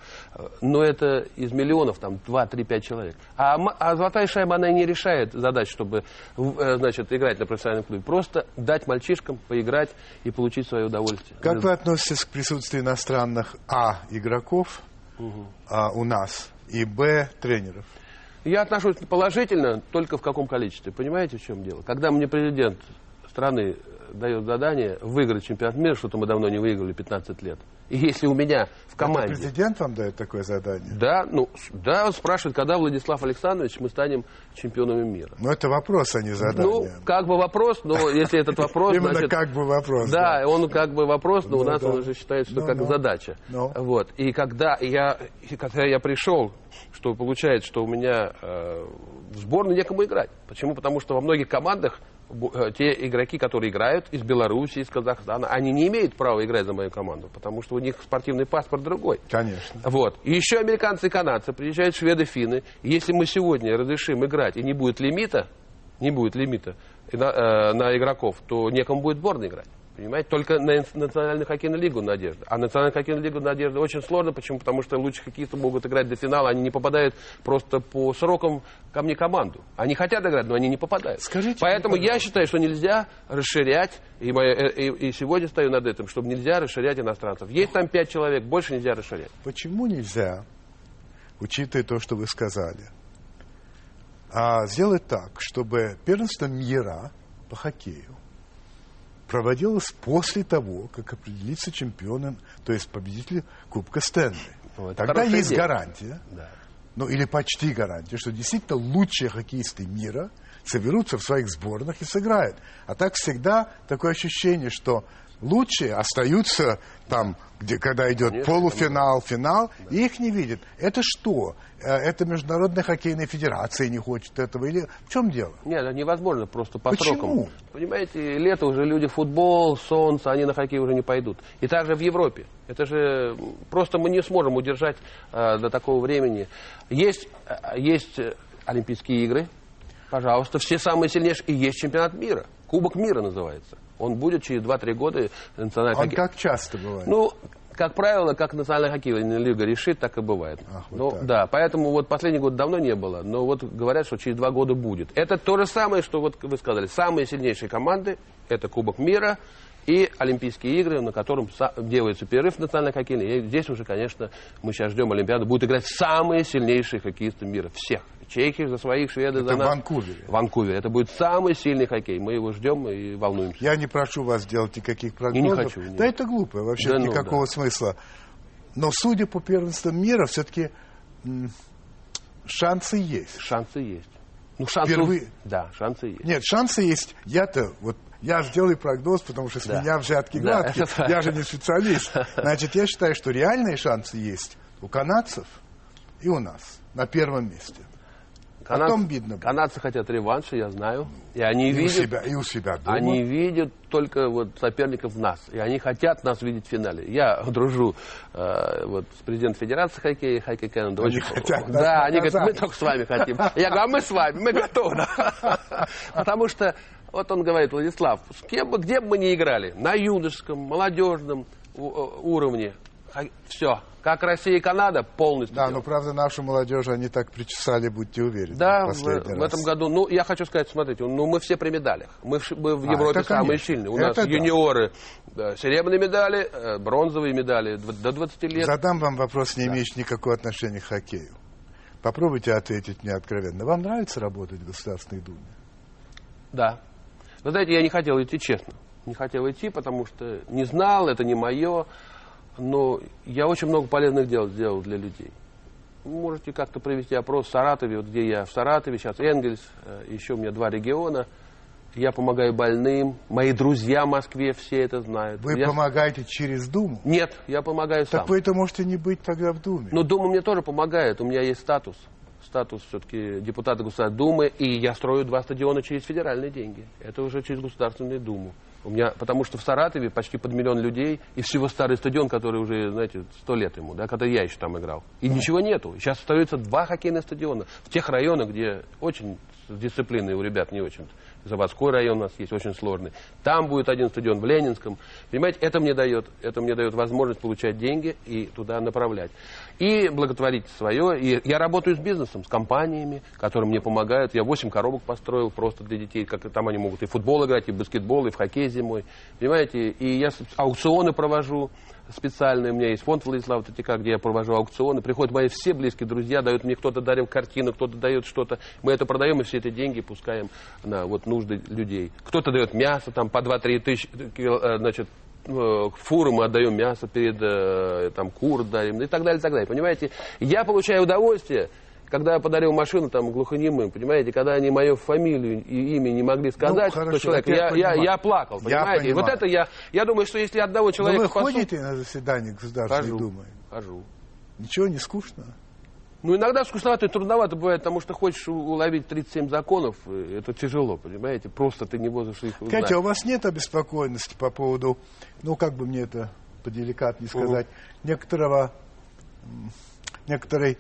Но это из миллионов, там, два, три, пять человек. А, а золотая шайба, она и не решает задач, чтобы, значит, играть на профессиональном клубе. Просто дать мальчишкам поиграть и получить свое удовольствие. Как вы относитесь к присутствию иностранных а. игроков угу. а, у нас и б. тренеров? Я отношусь положительно, только в каком количестве. Понимаете, в чем дело? Когда мне президент страны дает задание выиграть чемпионат мира, что-то мы давно не выиграли, пятнадцать лет. И если у меня в команде... Это президент вам дает такое задание? Да, ну, да, он спрашивает, когда, Владислав Александрович, мы станем чемпионами мира. Ну, это вопрос, а не задание. Ну, как бы вопрос, но если этот вопрос... Именно как бы вопрос. Да, он как бы вопрос, но у нас он уже считает, что как задача. Вот, и когда я пришел... что получается, что у меня э, в сборной некому играть. Почему? Потому что во многих командах э, те игроки, которые играют из Беларуси, из Казахстана, они не имеют права играть за мою команду, потому что у них спортивный паспорт другой. Конечно. Вот. И еще американцы и канадцы, приезжают шведы, финны. Если мы сегодня разрешим играть и не будет лимита, не будет лимита на, э, на игроков, то некому будет сборной играть. Понимаете, только на национальную хоккейную лигу надежда. А национальную хоккейную лигу надежда очень сложно. Почему? Потому что лучшие хоккеисты могут играть до финала. Они не попадают просто по срокам ко мне команду. Они хотят играть, но они не попадают. Скажите, поэтому я считаю, что нельзя расширять, и, моя, и, и сегодня стою над этим, чтобы нельзя расширять иностранцев. Есть там пять человек, больше нельзя расширять. Почему нельзя, учитывая то, что вы сказали, а сделать так, чтобы первенство мира по хоккею проводилось после того, как определиться чемпионом, то есть победителем Кубка Стэнли. Вот, тогда есть идея. Гарантия, да. Ну или почти гарантия, что действительно лучшие хоккеисты мира соберутся в своих сборных и сыграют. А так всегда такое ощущение, что лучшие остаются там, где, когда идет Конечно, полуфинал, финал, да. и их не видят. Это что? Это Международная хоккейная федерация не хочет этого? Или в чем дело? Нет, это невозможно просто по Почему? Срокам. Понимаете, лето уже люди футбол, солнце, они на хоккей уже не пойдут. И также в Европе. Это же просто мы не сможем удержать э, до такого времени. Есть, есть Олимпийские игры, пожалуйста, все самые сильнейшие. И есть чемпионат мира. Кубок мира называется. Он будет через два-три года национальный хоккей. Он как часто бывает? Ну, как правило, как национальная хоккейная лига решит, так и бывает. Ах, вот но, так. Да, поэтому вот последний год давно не было, но вот говорят, что через два года будет. Это то же самое, что вот вы сказали. Самые сильнейшие команды – это Кубок мира и Олимпийские игры, на котором делается перерыв национальной хоккейной. И здесь уже, конечно, мы сейчас ждем Олимпиаду. Будут играть самые сильнейшие хоккеисты мира. Всех. Чехи за своих, шведы за нас. Это в Ванкувере. Ванкувере. Это будет самый сильный хоккей. Мы его ждем и волнуемся. Я не прошу вас делать никаких прогнозов. Я не хочу. Нет. Да это глупо. Вообще да, никакого ну, да. смысла. Но судя по первенствам мира, все-таки шансы есть. Шансы есть. Ну, шансы... Впервые... Да, шансы есть. Нет, шансы есть. Я-то вот... Я сделаю прогноз, потому что с да. меня взятки да, гладкие. Я же не специалист. Значит, я считаю, что реальные шансы есть у канадцев и у нас на первом месте. Канад... Потом видно. Канадцы хотят реванша, я знаю. И они и видят... У себя, и у себя дома. Они видят только вот соперников нас. И они хотят нас видеть в финале. Я дружу э, вот, с президентом Федерации хоккея, хоккей Канады. Они хотят, да, да они говорят, мы только с вами хотим. Я говорю, а мы с вами, мы готовы. Потому что вот он говорит, Владислав, где бы, где бы мы ни играли, на юношеском, молодежном уровне, все. Как Россия и Канада полностью. Да, делают. Но правда нашу молодежь они так причесали, будьте уверены. Да, в, в, в этом году. Ну, я хочу сказать, смотрите, ну мы все при медалях. Мы, мы в Европе а, самые конечно. сильные. У это нас да. юниоры да, серебряные медали, э, бронзовые медали до двадцати лет. Задам вам вопрос, не да. имеющий никакого отношения к хоккею. Попробуйте ответить мне откровенно. Вам нравится работать в Государственной Думе? Да. Вы знаете, я не хотел идти, честно. Не хотел идти, потому что не знал, это не мое. Но я очень много полезных дел сделал для людей. Можете как-то провести опрос в Саратове, вот где я в Саратове, сейчас Энгельс, еще у меня два региона. Я помогаю больным, мои друзья в Москве все это знают. Вы я... помогаете через Думу? Нет, я помогаю сам. Так вы это можете не быть тогда в Думе. Но Дума мне тоже помогает, у меня есть статус. Статус все-таки депутата Государственной Думы, и я строю два стадиона через федеральные деньги. Это уже через Государственную Думу. У меня, потому что в Саратове почти под миллион людей, и всего старый стадион, который уже, знаете, сто лет ему, да, когда я еще там играл. И да. Ничего нету. Сейчас остается два хоккейных стадиона в тех районах, где очень дисциплины у ребят не очень. Заводской район у нас есть, очень сложный. Там будет один стадион в Ленинском. Понимаете, это мне дает, это мне дает возможность получать деньги и туда направлять. И благотворить свое. И я работаю с бизнесом, с компаниями, которые мне помогают. Я восемь коробок построил просто для детей. Как, там они могут и в футбол играть, и в баскетбол, и в хоккей зимой. Понимаете, и я аукционы провожу специальные. У меня есть фонд Владислава Третьяка, где я провожу аукционы. Приходят мои все близкие друзья, дают мне, кто-то дарил картину, кто-то дает что-то. Мы это продаем и все эти деньги пускаем на вот, нужды людей. Кто-то дает мясо, там по два-три тысячи, значит, фуры мы отдаем мясо перед, там, кур дарим, и так далее, и так далее. Понимаете, я получаю удовольствие, когда я подарил машину там глухонемым, понимаете, когда они мою фамилию и имя не могли сказать, ну, хорошо, человек, я, я, я, я плакал, понимаете. Я вот это я, я думаю, что если одного человека... Но вы спасу... ходите на заседание Государственной хожу, Думы? Хожу. Ничего не скучно? Ну, иногда скучновато и трудновато бывает, потому что хочешь уловить тридцать семь законов, это тяжело, понимаете, просто ты не можешь их узнать. Катя, а у вас нет обеспокоенности по поводу, ну, как бы мне это поделикатнее сказать, У-у. некоторого, некоторой,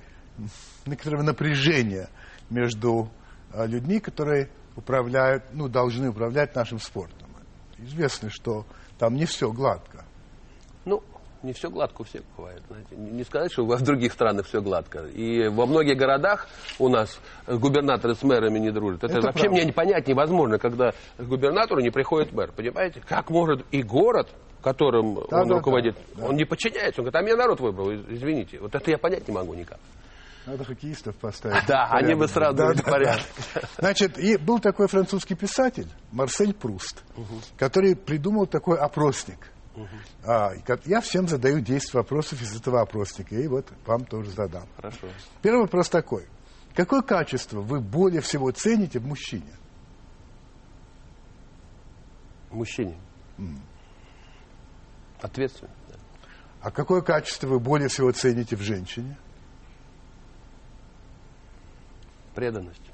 некоторого напряжения между людьми, которые управляют, ну, должны управлять нашим спортом? Известно, что там не все гладко. Ну... Не все гладко у всех бывает. Знаете. Не сказать, что во других странах все гладко. И во многих городах у нас губернаторы с мэрами не дружат. Это, Это вообще правда. Мне не понять невозможно, когда к губернатору не приходит мэр. Понимаете? Как может и город... которым да, он да, руководит, да, да. он не подчиняется. Он говорит, а меня народ выбрал, извините. Вот это я понять не могу никак. Надо хоккеистов поставить. Да, порядок. Они бы сразу да, да, порядок. Да. Значит, и был такой французский писатель Марсель Пруст, угу. который придумал такой опросник. Угу. А, я всем задаю десять вопросов из этого опросника, и вот вам тоже задам. Хорошо. Первый вопрос такой. Какое качество вы более всего цените в мужчине? Мужчине? М-м. Ответственно. Да. А какое качество вы более всего цените в женщине? Преданность.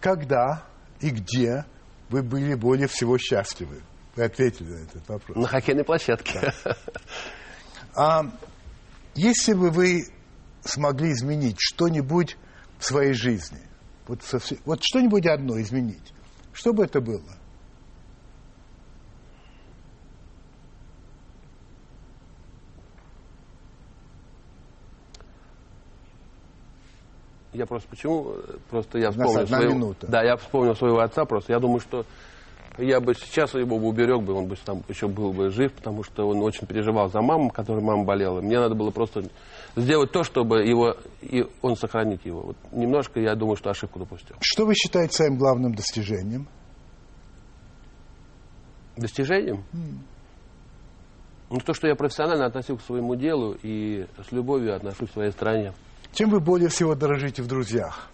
Когда и где вы были более всего счастливы? Вы ответили на этот вопрос. На хоккейной площадке. Да. А если бы вы смогли изменить что-нибудь в своей жизни, вот, совсем, вот что-нибудь одно изменить, что бы это было? Я просто почему? Просто я вспомнил своего, да, я вспомнил своего отца просто. Я думаю, что я бы сейчас его бы уберег, бы, он бы там еще был бы жив, потому что он очень переживал за маму, которая мама болела. Мне надо было просто сделать то, чтобы его, и он сохранить его. Вот немножко, я думаю, что ошибку допустил. Что вы считаете своим главным достижением? Достижением? Mm. Ну, то, что я профессионально относился к своему делу и с любовью отношусь к своей стране. Чем вы более всего дорожите в друзьях?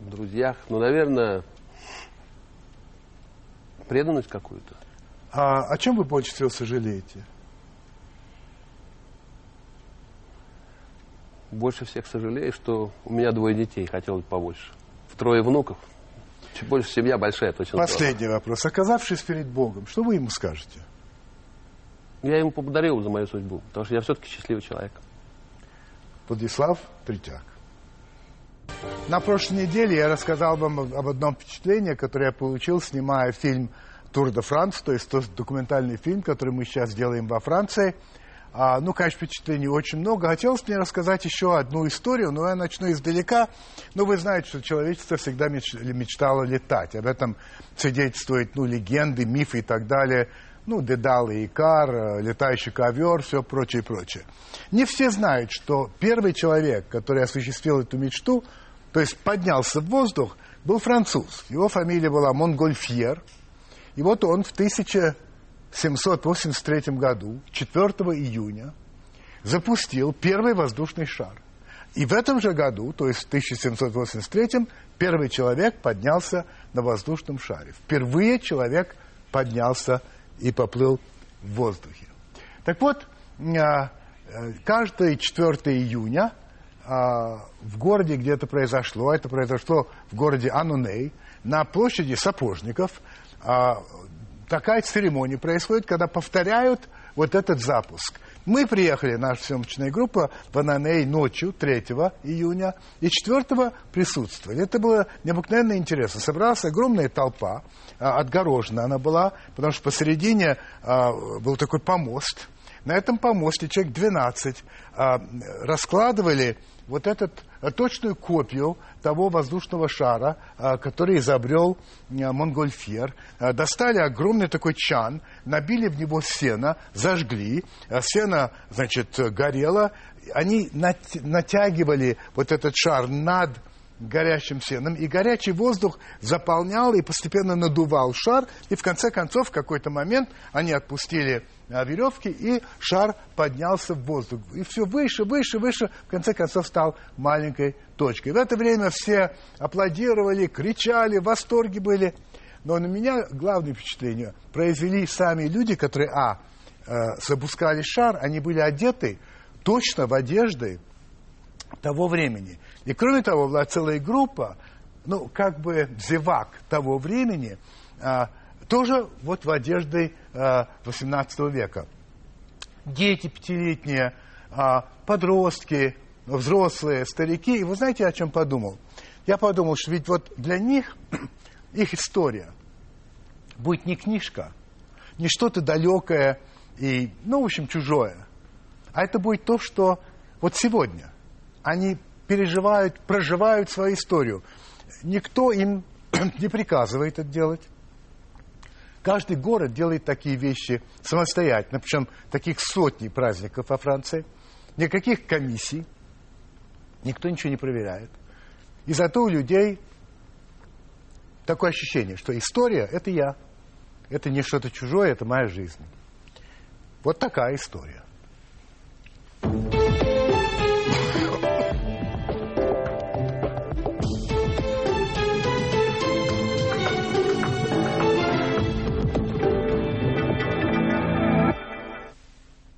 В друзьях, ну, наверное, преданность какую-то. А о чем вы больше всего сожалеете? Больше всех сожалею, что у меня двое детей, хотелось побольше. Втрое внуков. Чем больше семья большая, точно. Последний здорово. Вопрос. Оказавшись перед Богом, что вы ему скажете? Я ему поблагодарил за мою судьбу, потому что я все-таки счастливый человек. Владислав Третьяк. На прошлой неделе я рассказал вам об одном впечатлении, которое я получил, снимая фильм «Тур де Франс», то есть тот документальный фильм, который мы сейчас делаем во Франции. А, ну, конечно, впечатлений очень много. Хотелось мне рассказать еще одну историю, но я начну издалека. Ну, вы знаете, что человечество всегда меч... мечтало летать. Об этом свидетельствуют, ну, легенды, мифы и так далее. Ну, Дедал и Икар, летающий ковер, все прочее, прочее. Не все знают, что первый человек, который осуществил эту мечту, то есть поднялся в воздух, был француз. Его фамилия была Монгольфьер. И вот он в тысяча... в тысяча семьсот восемьдесят третьем году, четвёртого июня, запустил первый воздушный шар. И в этом же году, то есть в тысяча семьсот восемьдесят третьем, первый человек поднялся на воздушном шаре. Впервые человек поднялся и поплыл в воздухе. Так вот, каждое четвёртое июня в городе, где это произошло, это произошло в городе Анноне, на площади Сапожников, такая церемония происходит, когда повторяют вот этот запуск. Мы приехали, наша съемочная группа, в Анноне ночью, третьего июня, и четвёртого присутствовали. Это было необыкновенно интересно. Собралась огромная толпа, отгорожена она была, потому что посередине был такой помост. На этом помосте человек двенадцать раскладывали вот эту точную копию того воздушного шара, который изобрел Монгольфьер. Достали огромный такой чан, набили в него сено, зажгли. Сено, значит, горело. Они натягивали вот этот шар над горящим сеном, и горячий воздух заполнял и постепенно надувал шар, и в конце концов, в какой-то момент, они отпустили веревки, и шар поднялся в воздух. И все выше, выше, выше, в конце концов, стал маленькой точкой. В это время все аплодировали, кричали, в восторге были. Но на меня главное впечатление произвели сами люди, которые, а, запускали шар, они были одеты точно в одежды того времени. И кроме того, была целая группа, ну, как бы зевак того времени, а, тоже вот в одежде а, восемнадцатого века. Дети пятилетние, а, подростки, взрослые, старики. И вы знаете, о чем подумал? Я подумал, что ведь вот для них, их история будет не книжка, не что-то далекое и, ну, в общем, чужое. А это будет то, что вот сегодня они переживают, проживают свою историю. Никто им не приказывает это делать. Каждый город делает такие вещи самостоятельно, причем таких сотни праздников во Франции. Никаких комиссий, никто ничего не проверяет. И зато у людей такое ощущение, что история – это я. Это не что-то чужое, это моя жизнь. Вот такая история.